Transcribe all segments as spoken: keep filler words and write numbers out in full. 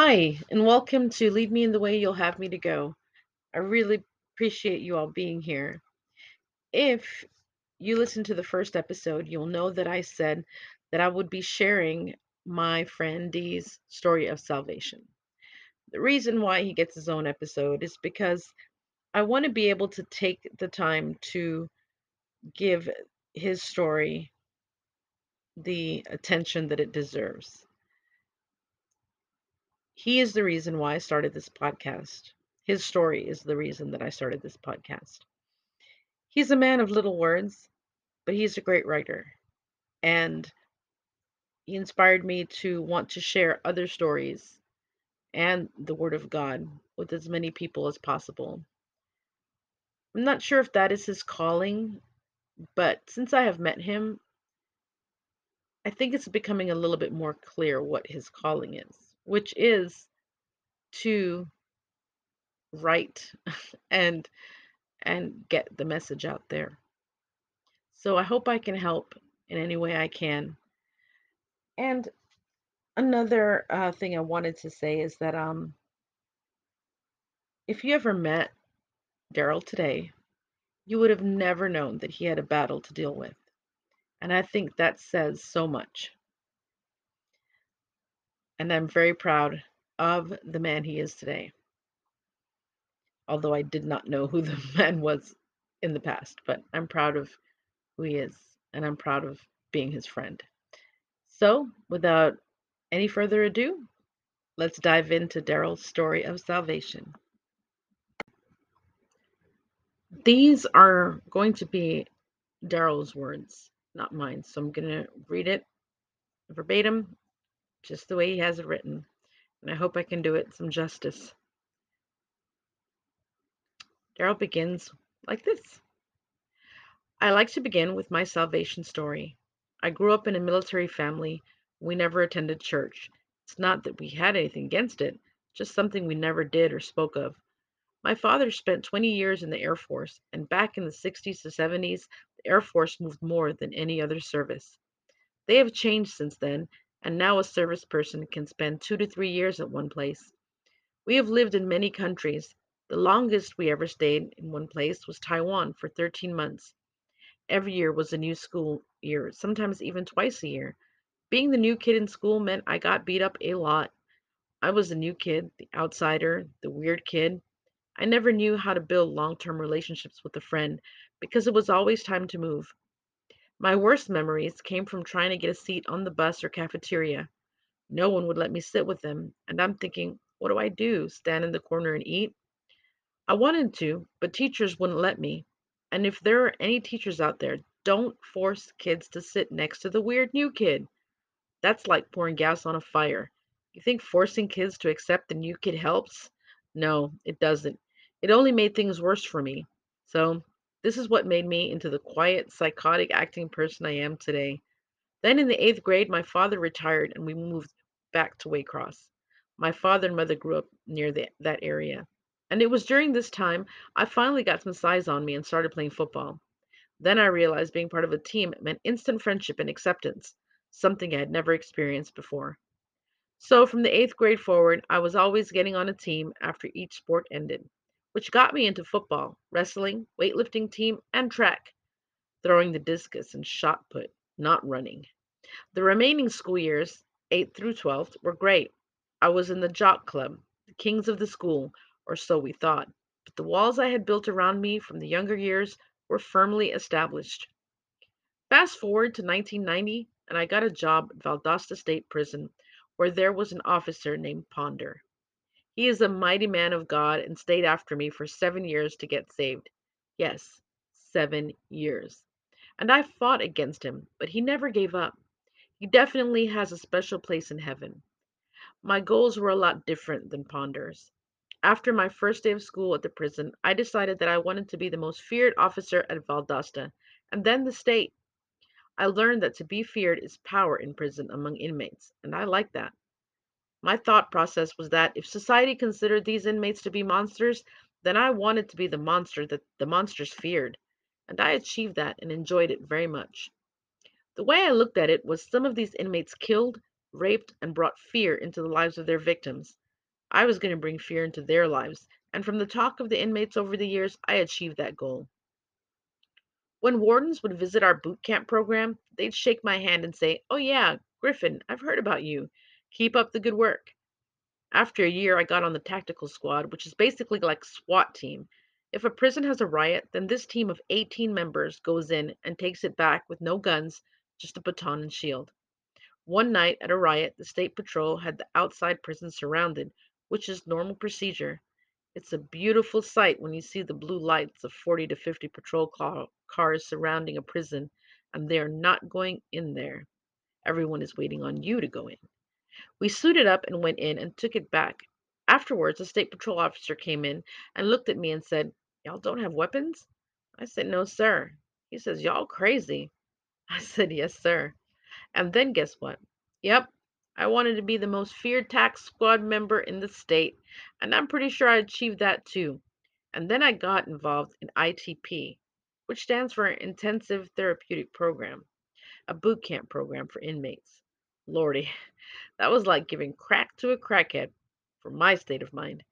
Hi, and welcome to Lead Me in the Way You'll Have Me to Go. I really appreciate you all being here. If you listened to the first episode, you'll know that I said that I would be sharing my friend Dee's story of salvation. The reason why he gets his own episode is because I want to be able to take the time to give his story the attention that it deserves. He is the reason why I started this podcast. His story is the reason that I started this podcast. He's a man of little words, but he's a great writer. And he inspired me to want to share other stories and the Word of God with as many people as possible. I'm not sure if that is his calling, but since I have met him, I think it's becoming a little bit more clear what his calling is, which is to write and and get the message out there. So I hope I can help in any way I can. And another uh, thing I wanted to say is that um, if you ever met Daryl today, you would have never known that he had a battle to deal with. And I think that says so much. And I'm very proud of the man he is today. Although I did not know who the man was in the past, but I'm proud of who he is, and I'm proud of being his friend. So, without any further ado, let's dive into Daryl's story of salvation. These are going to be Daryl's words, not mine, so I'm going to read it verbatim, just the way he has it written, and I hope I can do it some justice. Daryl begins like this. I like to begin with my salvation story. I grew up in a military family. We never attended church. It's not that we had anything against it, just something we never did or spoke of. My father spent twenty years in the Air Force, and back in the sixties to seventies, the Air Force moved more than any other service. They have changed since then, and now a service person can spend two to three years at one place. We have lived in many countries. The longest we ever stayed in one place was Taiwan for thirteen months. Every year was a new school year, sometimes even twice a year. Being the new kid in school meant I got beat up a lot. I was the new kid, the outsider, the weird kid. I never knew how to build long-term relationships with a friend because it was always time to move. My worst memories came from trying to get a seat on the bus or cafeteria. No one would let me sit with them, and I'm thinking, what do I do? Stand in the corner and eat? I wanted to, but teachers wouldn't let me. And if there are any teachers out there, don't force kids to sit next to the weird new kid. That's like pouring gas on a fire. You think forcing kids to accept the new kid helps? No, it doesn't. It only made things worse for me. So, this is what made me into the quiet, psychotic acting person I am today. Then in the eighth grade, my father retired and we moved back to Waycross. My father and mother grew up near the, that area. And it was during this time I finally got some size on me and started playing football. Then I realized being part of a team meant instant friendship and acceptance, something I had never experienced before. So from the eighth grade forward, I was always getting on a team after each sport ended, which got me into football, wrestling, weightlifting team, and track, throwing the discus and shot put, not running. The remaining school years, eighth through twelfth, were great. I was in the jock club, the kings of the school, or so we thought, but the walls I had built around me from the younger years were firmly established. Fast forward to nineteen ninety, and I got a job at Valdosta State Prison, where there was an officer named Ponder. He is a mighty man of God and stayed after me for seven years to get saved. Yes, seven years. And I fought against him, but he never gave up. He definitely has a special place in heaven. My goals were a lot different than Ponder's. After my first day of school at the prison, I decided that I wanted to be the most feared officer at Valdosta, and then the state. I learned that to be feared is power in prison among inmates, and I like that. My thought process was that if society considered these inmates to be monsters, then I wanted to be the monster that the monsters feared, and I achieved that and enjoyed it very much. The way I looked at it was some of these inmates killed, raped, and brought fear into the lives of their victims, I was going to bring fear into their lives, and from the talk of the inmates over the years, I achieved that goal. When wardens would visit our boot camp program, they'd shake my hand and say, "Oh yeah, Griffin, I've heard about you. Keep up the good work." After a year, I got on the tactical squad, which is basically like SWAT team. If a prison has a riot, then this team of eighteen members goes in and takes it back with no guns, just a baton and shield. One night at a riot, the state patrol had the outside prison surrounded, which is normal procedure. It's a beautiful sight when you see the blue lights of forty to fifty patrol car- cars surrounding a prison, and they are not going in there. Everyone is waiting on you to go in. We suited up and went in and took it back. Afterwards, a state patrol officer came in and looked at me and said, "Y'all don't have weapons?" I said, "No, sir." He says, "Y'all crazy." I said, "Yes, sir." And then guess what? Yep, I wanted to be the most feared tax squad member in the state, and I'm pretty sure I achieved that too. And then I got involved in I T P, which stands for Intensive Therapeutic Program, a boot camp program for inmates. Lordy, that was like giving crack to a crackhead for my state of mind.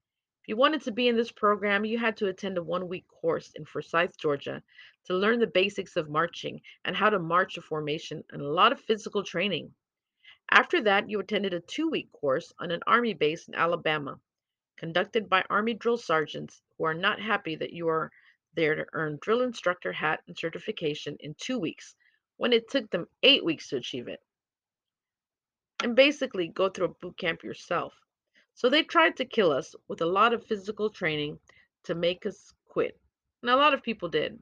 If you wanted to be in this program, you had to attend a one-week course in Forsyth, Georgia, to learn the basics of marching and how to march a formation and a lot of physical training. After that, you attended a two-week course on an Army base in Alabama, conducted by Army drill sergeants who are not happy that you are there to earn drill instructor hat and certification in two weeks, when it took them eight weeks to achieve it. And basically go through a boot camp yourself. So they tried to kill us with a lot of physical training to make us quit. And a lot of people did.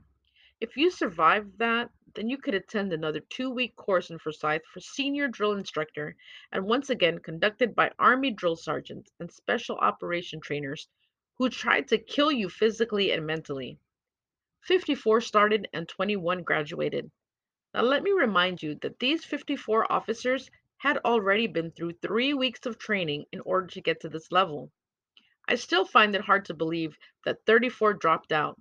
If you survived that, then you could attend another two-week course in Forsyth for senior drill instructor, and once again conducted by Army drill sergeants and special operation trainers who tried to kill you physically and mentally. fifty-four started and twenty-one graduated. Now let me remind you that these fifty-four officers had already been through three weeks of training in order to get to this level. I still find it hard to believe that thirty-four dropped out.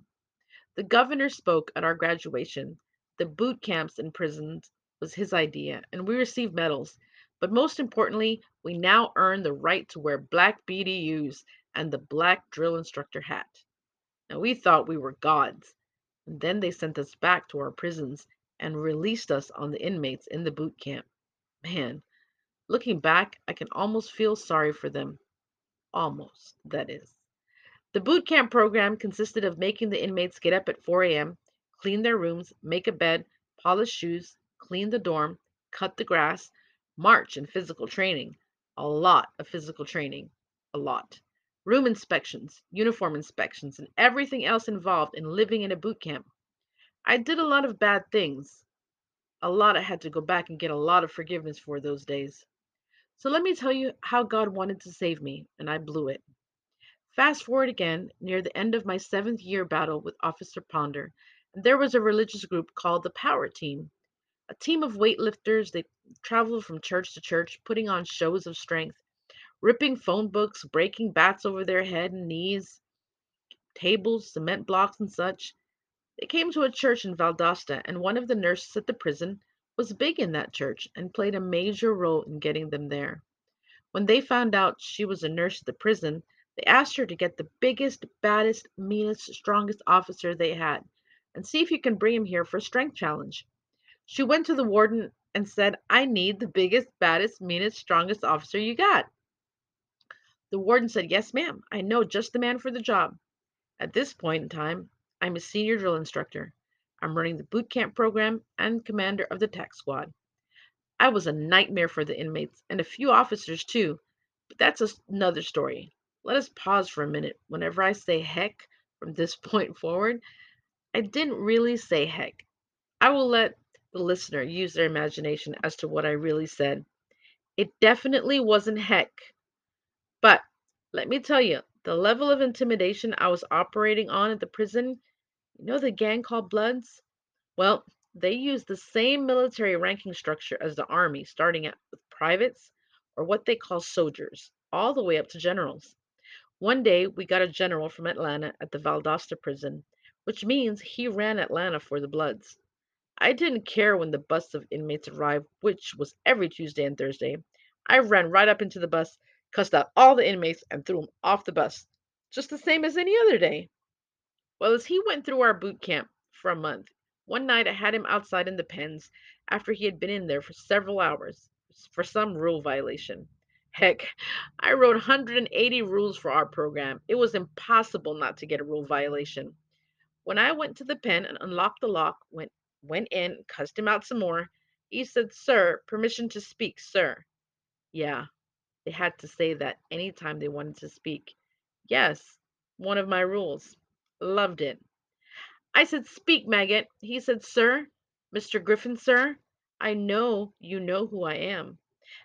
The governor spoke at our graduation. The boot camps in prisons was his idea, and we received medals. But most importantly, we now earn the right to wear black B D Us and the black drill instructor hat. Now we thought we were gods. And then they sent us back to our prisons and released us on the inmates in the boot camp. Man. Looking back, I can almost feel sorry for them. Almost, that is. The boot camp program consisted of making the inmates get up at four a.m., clean their rooms, make a bed, polish shoes, clean the dorm, cut the grass, march and physical training. A lot of physical training. A lot. Room inspections, uniform inspections, and everything else involved in living in a boot camp. I did a lot of bad things. A lot I had to go back and get a lot of forgiveness for those days. So let me tell you how God wanted to save me, and I blew it. Fast forward again, near the end of my seventh year battle with Officer Ponder, there was a religious group called the Power Team. A team of weightlifters, they traveled from church to church, putting on shows of strength, ripping phone books, breaking bats over their head and knees, tables, cement blocks, and such. They came to a church in Valdosta, and one of the nurses at the prison was big in that church and played a major role in getting them there. When they found out she was a nurse at the prison, they asked her to get the biggest, baddest, meanest, strongest officer they had and see if you can bring him here for a strength challenge. She went to the warden and said, "I need the biggest, baddest, meanest, strongest officer you got." The warden said, "Yes, ma'am, I know just the man for the job." At this point in time, I'm a senior drill instructor. I'm running the boot camp program and commander of the tax squad. I was a nightmare for the inmates and a few officers too, but that's another story. Let us pause for a minute. Whenever I say heck from this point forward, I didn't really say heck. I will let the listener use their imagination as to what I really said. It definitely wasn't heck. But let me tell you, the level of intimidation I was operating on at the prison, you know the gang called Bloods? Well, they use the same military ranking structure as the Army, starting at with privates, or what they call soldiers, all the way up to generals. One day, we got a general from Atlanta at the Valdosta prison, which means he ran Atlanta for the Bloods. I didn't care when the bus of inmates arrived, which was every Tuesday and Thursday. I ran right up into the bus, cussed out all the inmates, and threw them off the bus, just the same as any other day. Well, as he went through our boot camp for a month, one night I had him outside in the pens after he had been in there for several hours for some rule violation. Heck, I wrote one hundred eighty rules for our program. It was impossible not to get a rule violation. When I went to the pen and unlocked the lock, went, went in, cussed him out some more, he said, "Sir, permission to speak, sir." Yeah, they had to say that anytime they wanted to speak. Yes, one of my rules. Loved it. I said, "Speak, maggot." He said, "Sir, Mister Griffin, sir, I know you know who I am."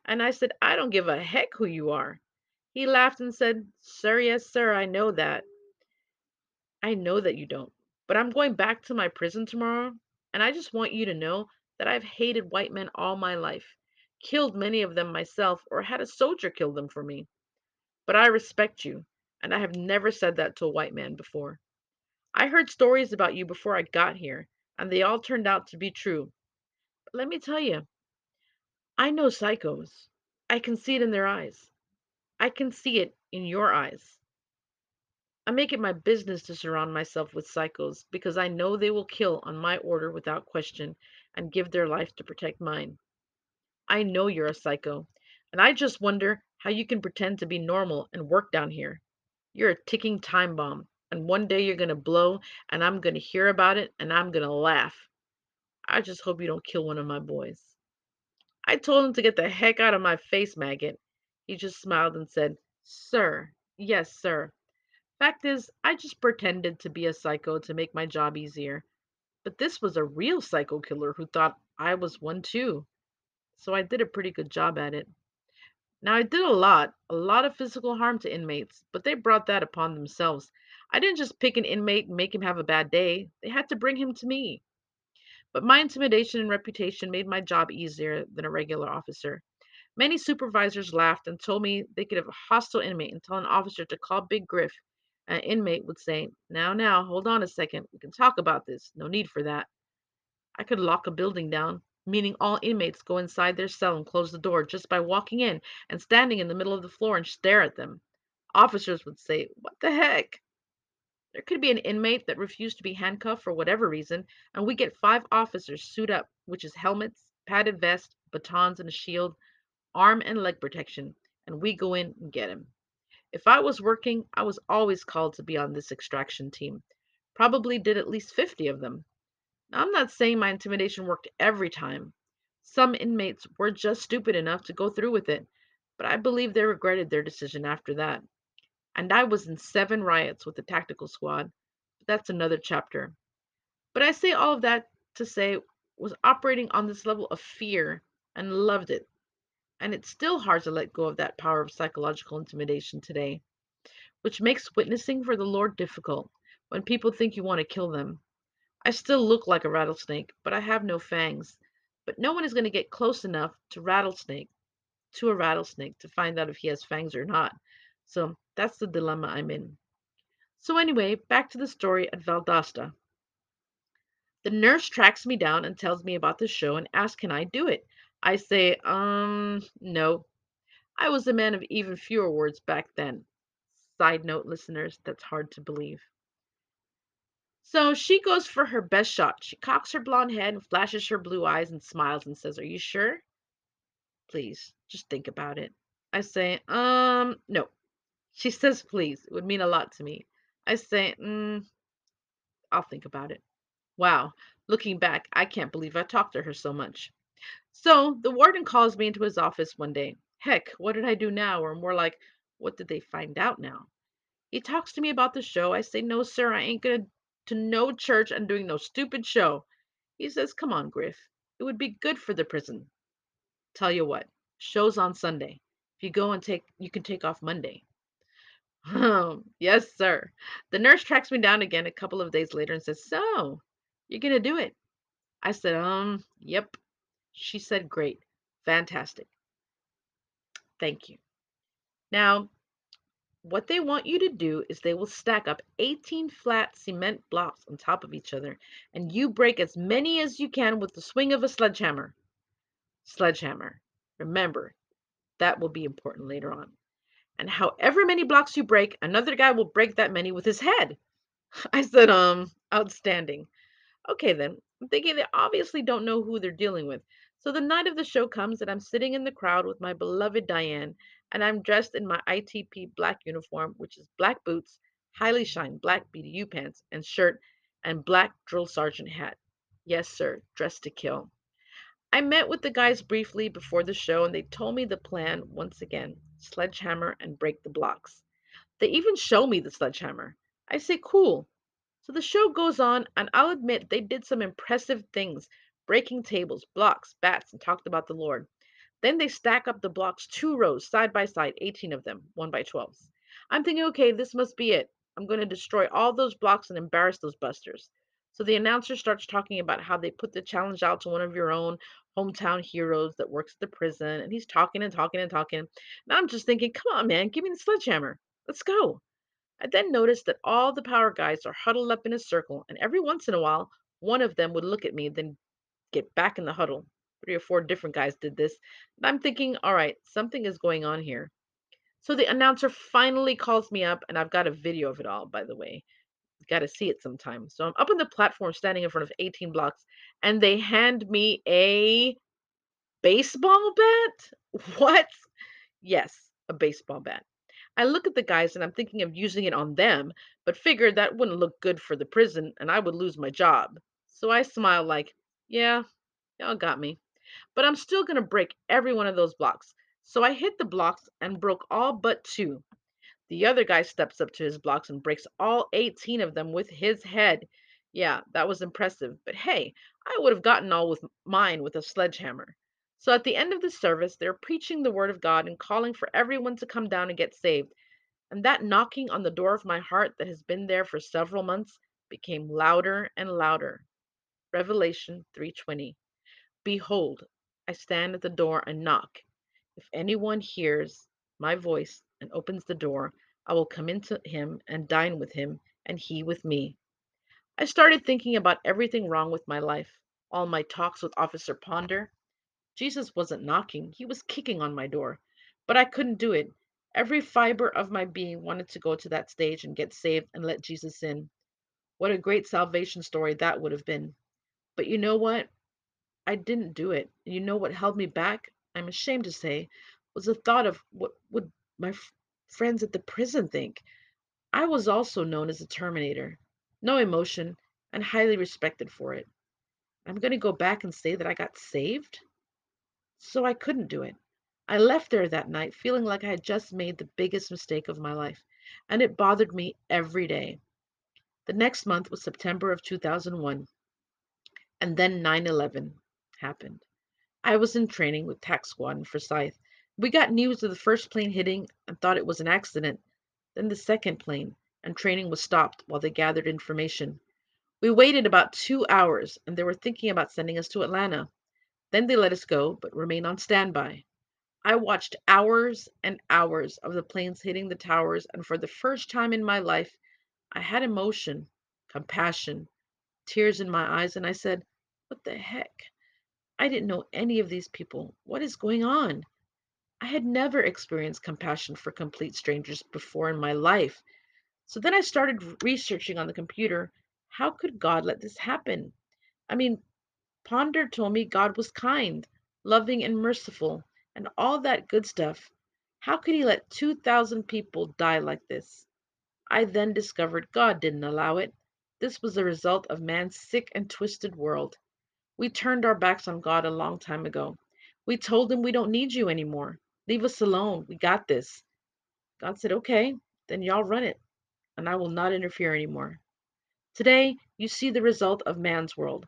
And I said, "I don't give a heck who you are." He laughed and said, "Sir, yes, sir, I know that. I know that you don't. But I'm going back to my prison tomorrow, and I just want you to know that I've hated white men all my life, killed many of them myself, or had a soldier kill them for me. But I respect you, and I have never said that to a white man before. I heard stories about you before I got here, and they all turned out to be true. But let me tell you, I know psychos. I can see it in their eyes. I can see it in your eyes. I make it my business to surround myself with psychos because I know they will kill on my order without question and give their life to protect mine. I know you're a psycho, and I just wonder how you can pretend to be normal and work down here. You're a ticking time bomb. And one day you're going to blow, and I'm going to hear about it, and I'm going to laugh. I just hope you don't kill one of my boys." I told him to get the heck out of my face, maggot. He just smiled and said, "Sir, yes, sir. Fact is, I just pretended to be a psycho to make my job easier. But this was a real psycho killer who thought I was one too. So I did a pretty good job at it." Now, I did a lot, a lot of physical harm to inmates, but they brought that upon themselves. I didn't just pick an inmate and make him have a bad day. They had to bring him to me. But my intimidation and reputation made my job easier than a regular officer. Many supervisors laughed and told me they could have a hostile inmate and tell an officer to call Big Griff. An inmate would say, "Now, now, hold on a second. We can talk about this. No need for that." I could lock a building down, meaning all inmates go inside their cell and close the door just by walking in and standing in the middle of the floor and stare at them. Officers would say, "What the heck?" There could be an inmate that refused to be handcuffed for whatever reason, and we get five officers suit up, which is helmets, padded vest, batons and a shield, arm and leg protection, and we go in and get him. If I was working, I was always called to be on this extraction team. Probably did at least fifty of them. Now, I'm not saying my intimidation worked every time. Some inmates were just stupid enough to go through with it, but I believe they regretted their decision after that. And I was in seven riots with the tactical squad. That's another chapter. But I say all of that to say I was operating on this level of fear and loved it. And it's still hard to let go of that power of psychological intimidation today, which makes witnessing for the Lord difficult when people think you want to kill them. I still look like a rattlesnake, but I have no fangs. But no one is going to get close enough to rattlesnake, to a rattlesnake to find out if he has fangs or not. So that's the dilemma I'm in. So anyway, back to the story at Valdosta. The nurse tracks me down and tells me about the show and asks, "Can I do it?" I say, um, no. I was a man of even fewer words back then. Side note, listeners, that's hard to believe. So she goes for her best shot. She cocks her blonde head and flashes her blue eyes and smiles and says, "Are you sure? Please, just think about it." I say, um, no. She says, "Please, it would mean a lot to me." I say, mm, I'll think about it. Wow, looking back, I can't believe I talked to her so much. So the warden calls me into his office one day. Heck, what did I do now? Or more like, what did they find out now? He talks to me about the show. I say, "No, sir, I ain't gonna to no church and doing no stupid show." He says, "Come on, Griff. It would be good for the prison. Tell you what, show's on Sunday. If you go and take, you can take off Monday." Yes, sir. The nurse tracks me down again a couple of days later and says, "So, you're going to do it?" I said, um, yep. She said, "Great. Fantastic. Thank you." Now, what they want you to do is they will stack up eighteen flat cement blocks on top of each other, and you break as many as you can with the swing of a sledgehammer. Sledgehammer. Remember, that will be important later on. And however many blocks you break, another guy will break that many with his head. I said, um, outstanding. Okay, then. I'm thinking they obviously don't know who they're dealing with. So the night of the show comes and I'm sitting in the crowd with my beloved Diane, and I'm dressed in my I T P black uniform, which is black boots, highly shined black B D U pants and shirt, and black drill sergeant hat. Yes, sir, dressed to kill. I met with the guys briefly before the show, and they told me the plan once again, sledgehammer and break the blocks. They even show me the sledgehammer. I say, cool. So the show goes on, and I'll admit they did some impressive things, breaking tables, blocks, bats, and talked about the Lord. Then they stack up the blocks two rows, side by side, eighteen of them, one by twelves. I'm thinking, okay, this must be it. I'm going to destroy all those blocks and embarrass those busters. So the announcer starts talking about how they put the challenge out to one of your own hometown heroes that works at the prison. And he's talking and talking and talking. And I'm just thinking, come on, man, give me the sledgehammer. Let's go. I then noticed that all the power guys are huddled up in a circle. And every once in a while, one of them would look at me, then get back in the huddle. Three or four different guys did this. And I'm thinking, all right, something is going on here. So the announcer finally calls me up, and I've got a video of it all, by the way. Got to see it sometime. So I'm up on the platform standing in front of eighteen blocks, and they hand me a baseball bat? What? Yes, a baseball bat. I look at the guys, and I'm thinking of using it on them, but figured that wouldn't look good for the prison, and I would lose my job. So I smile like, yeah, y'all got me. But I'm still going to break every one of those blocks. So I hit the blocks and broke all but two. The other guy steps up to his blocks and breaks all eighteen of them with his head. Yeah, that was impressive. But hey, I would have gotten all with mine with a sledgehammer. So at the end of the service, they're preaching the word of God and calling for everyone to come down and get saved. And that knocking on the door of my heart that has been there for several months became louder and louder. Revelation three twenty. Behold, I stand at the door and knock. If anyone hears my voice and opens the door, I will come into him and dine with him, and he with me. I started thinking about everything wrong with my life, all my talks with Officer Ponder. Jesus wasn't knocking, he was kicking on my door, but I couldn't do it. Every fiber of my being wanted to go to that stage and get saved and let Jesus in. What a great salvation story that would have been. But you know what? I didn't do it. You know what held me back, I'm ashamed to say, was the thought of what would my f- friends at the prison think. I was also known as a Terminator. No emotion, and highly respected for it. I'm going to go back and say that I got saved? So I couldn't do it. I left there that night feeling like I had just made the biggest mistake of my life, and it bothered me every day. The next month was September of two thousand one, and then nine eleven happened. I was in training with Tax Squad in Forsyth. We got news of the first plane hitting and thought it was an accident, then the second plane, and training was stopped while they gathered information. We waited about two hours, and they were thinking about sending us to Atlanta. Then they let us go, but remain on standby. I watched hours and hours of the planes hitting the towers, and for the first time in my life, I had emotion, compassion, tears in my eyes, and I said, what the heck? I didn't know any of these people. What is going on? I had never experienced compassion for complete strangers before in my life. So then I started researching on the computer. How could God let this happen? I mean, Ponder told me God was kind, loving, and merciful, and all that good stuff. How could he let two thousand people die like this? I then discovered God didn't allow it. This was the result of man's sick and twisted world. We turned our backs on God a long time ago. We told him we don't need you anymore. Leave us alone. We got this. God said, okay, then y'all run it, and I will not interfere anymore. Today, you see the result of man's world.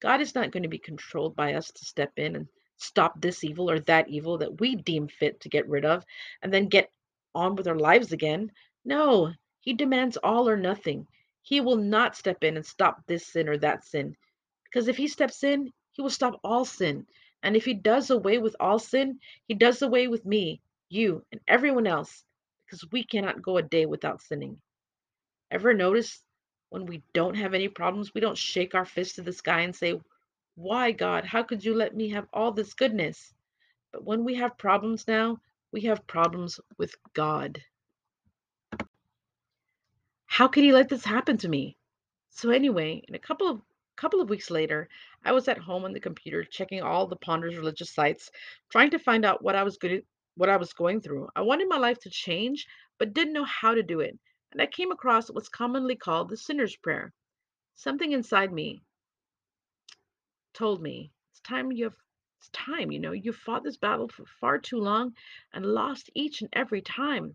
God is not going to be controlled by us to step in and stop this evil or that evil that we deem fit to get rid of and then get on with our lives again. No, he demands all or nothing. He will not step in and stop this sin or that sin, because if he steps in, he will stop all sin. And if he does away with all sin, he does away with me, you, and everyone else, because we cannot go a day without sinning. Ever notice when we don't have any problems, we don't shake our fist to the sky and say, why, God, how could you let me have all this goodness? But when we have problems now, we have problems with God. How could he let this happen to me? So anyway, in a couple of couple of weeks later, I was at home on the computer checking all the Ponder's religious sites, trying to find out what I was good what I was going through. I wanted my life to change, but didn't know how to do it. And I came across what's commonly called the sinner's prayer. Something inside me told me, it's time you have it's time, you know, you've fought this battle for far too long and lost each and every time.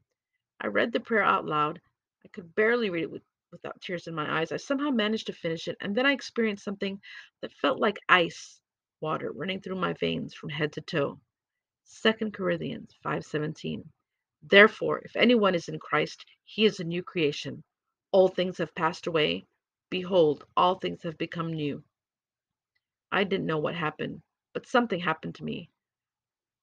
I read the prayer out loud. I could barely read it with, without tears in my eyes. I somehow managed to finish it, and then I experienced something that felt like ice water running through my veins from head to toe. Second Corinthians five seventeen. Therefore, if anyone is in Christ, he is a new creation. All things have passed away. Behold, all things have become new. I didn't know what happened, but something happened to me.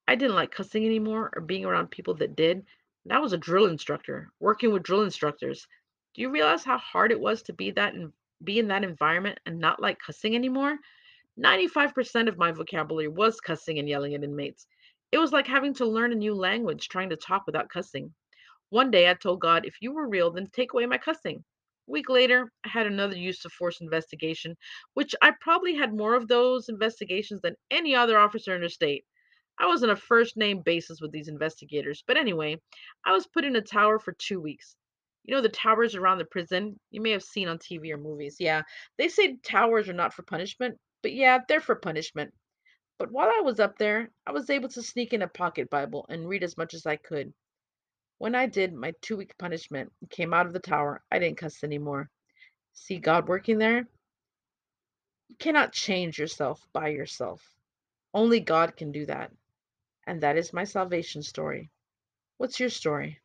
I didn't like cussing anymore or being around people that did. And I was a drill instructor, working with drill instructors. Do you realize how hard it was to be that and be in that environment and not like cussing anymore? ninety-five percent of my vocabulary was cussing and yelling at inmates. It was like having to learn a new language, trying to talk without cussing. One day I told God, if you were real, then take away my cussing. A week later, I had another use of force investigation, which I probably had more of those investigations than any other officer in the state. I was on a first-name basis with these investigators. But anyway, I was put in a tower for two weeks. You know the towers around the prison? You may have seen on T V or movies. Yeah, they say towers are not for punishment, but yeah, they're for punishment. But while I was up there, I was able to sneak in a pocket Bible and read as much as I could. When I did my two-week punishment and came out of the tower, I didn't cuss anymore. See God working there? You cannot change yourself by yourself. Only God can do that. And that is my salvation story. What's your story?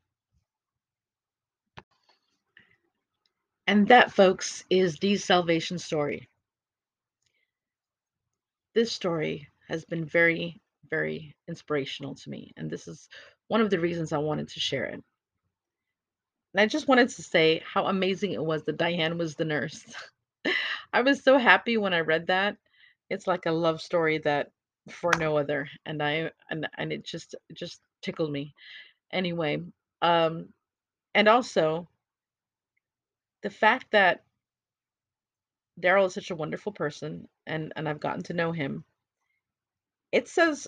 And that, folks, is the salvation story. This story has been very, very inspirational to me. And this is one of the reasons I wanted to share it. And I just wanted to say how amazing it was that Diane was the nurse. I was so happy when I read that. It's like a love story that for no other, and I and, and it just just tickled me anyway. Um and also the fact that Daryl is such a wonderful person, and and I've gotten to know him. It says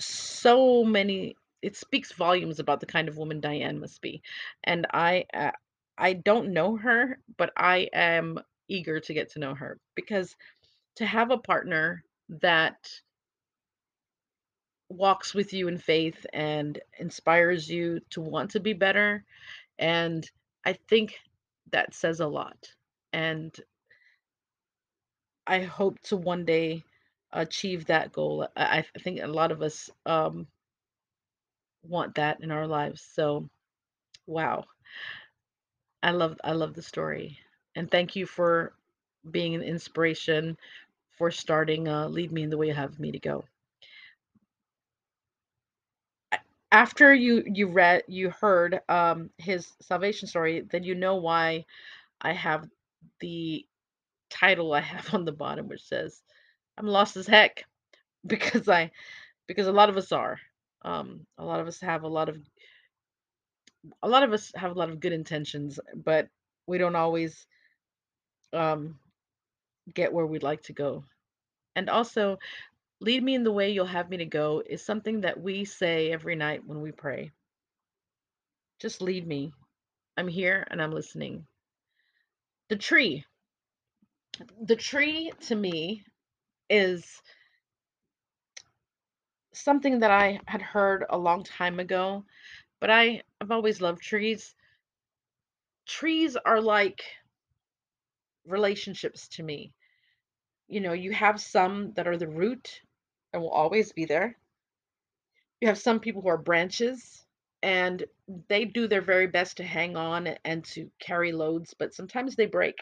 so many, it speaks volumes about the kind of woman Diane must be. And I uh, I don't know her, but I am eager to get to know her, because to have a partner that walks with you in faith and inspires you to want to be better. And I think that says a lot. And I hope to one day achieve that goal. I think a lot of us um, want that in our lives. So, wow. I love, I love the story. And thank you for being an inspiration for starting uh, Lead Me in the Way You Have Me to Go. After you you read you heard um, his salvation story, then you know why I have the title I have on the bottom, which says I'm lost as heck, because I because a lot of us are um, a lot of us have a lot of a lot of us have a lot of good intentions, but we don't always um, get where we'd like to go. And also, Lead Me in the Way You'll Have Me to Go is something that we say every night when we pray. Just lead me. I'm here and I'm listening. The tree. The tree to me is something that I had heard a long time ago, but I, I've always loved trees. Trees are like relationships to me. You know, you have some that are the root and will always be there. You have some people who are branches, and they do their very best to hang on and to carry loads, but sometimes they break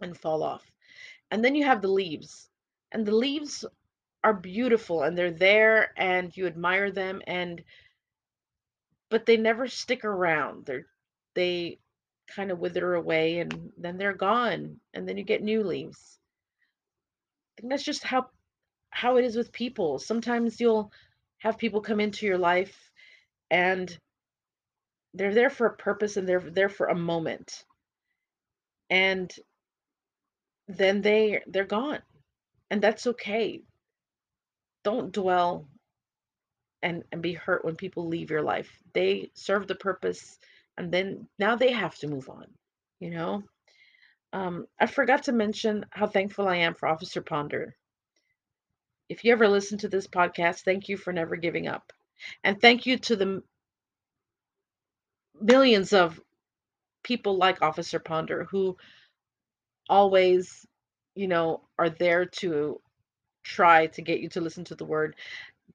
and fall off. And then you have the leaves, and the leaves are beautiful, and they're there, and you admire them, and but they never stick around. They're they kind of wither away, and then they're gone, and then you get new leaves. I think that's just how how it is with people. Sometimes you'll have people come into your life and they're there for a purpose, and they're there for a moment, and then they they're gone, and that's okay. Don't dwell and and be hurt when people leave your life. They serve the purpose, and then now they have to move on, you know. Um, I forgot to mention how thankful I am for Officer Ponder. If you ever listen to this podcast, thank you for never giving up. And thank you to the millions of people like Officer Ponder who always, you know, are there to try to get you to listen to the word.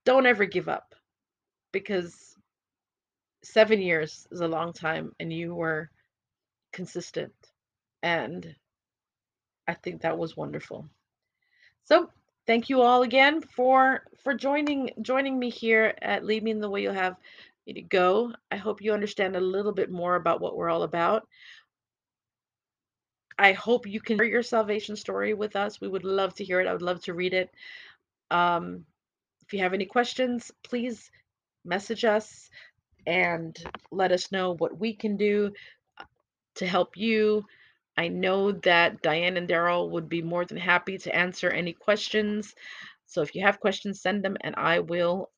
Don't ever give up, because seven years is a long time, and you were consistent. And I think that was wonderful. So thank you all again for for joining joining me here at Lead Me in the Way You'll Have Me to Go. I hope you understand a little bit more about what we're all about. I hope you can share your salvation story with us. We would love to hear it. I would love to read it. Um, if you have any questions, please message us and let us know what we can do to help you. I know that Diane and Daryl would be more than happy to answer any questions. So if you have questions, send them, and I will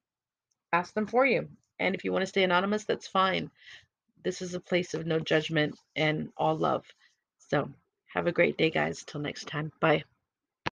ask them for you. And if you want to stay anonymous, that's fine. This is a place of no judgment and all love. So have a great day, guys. Till next time. Bye.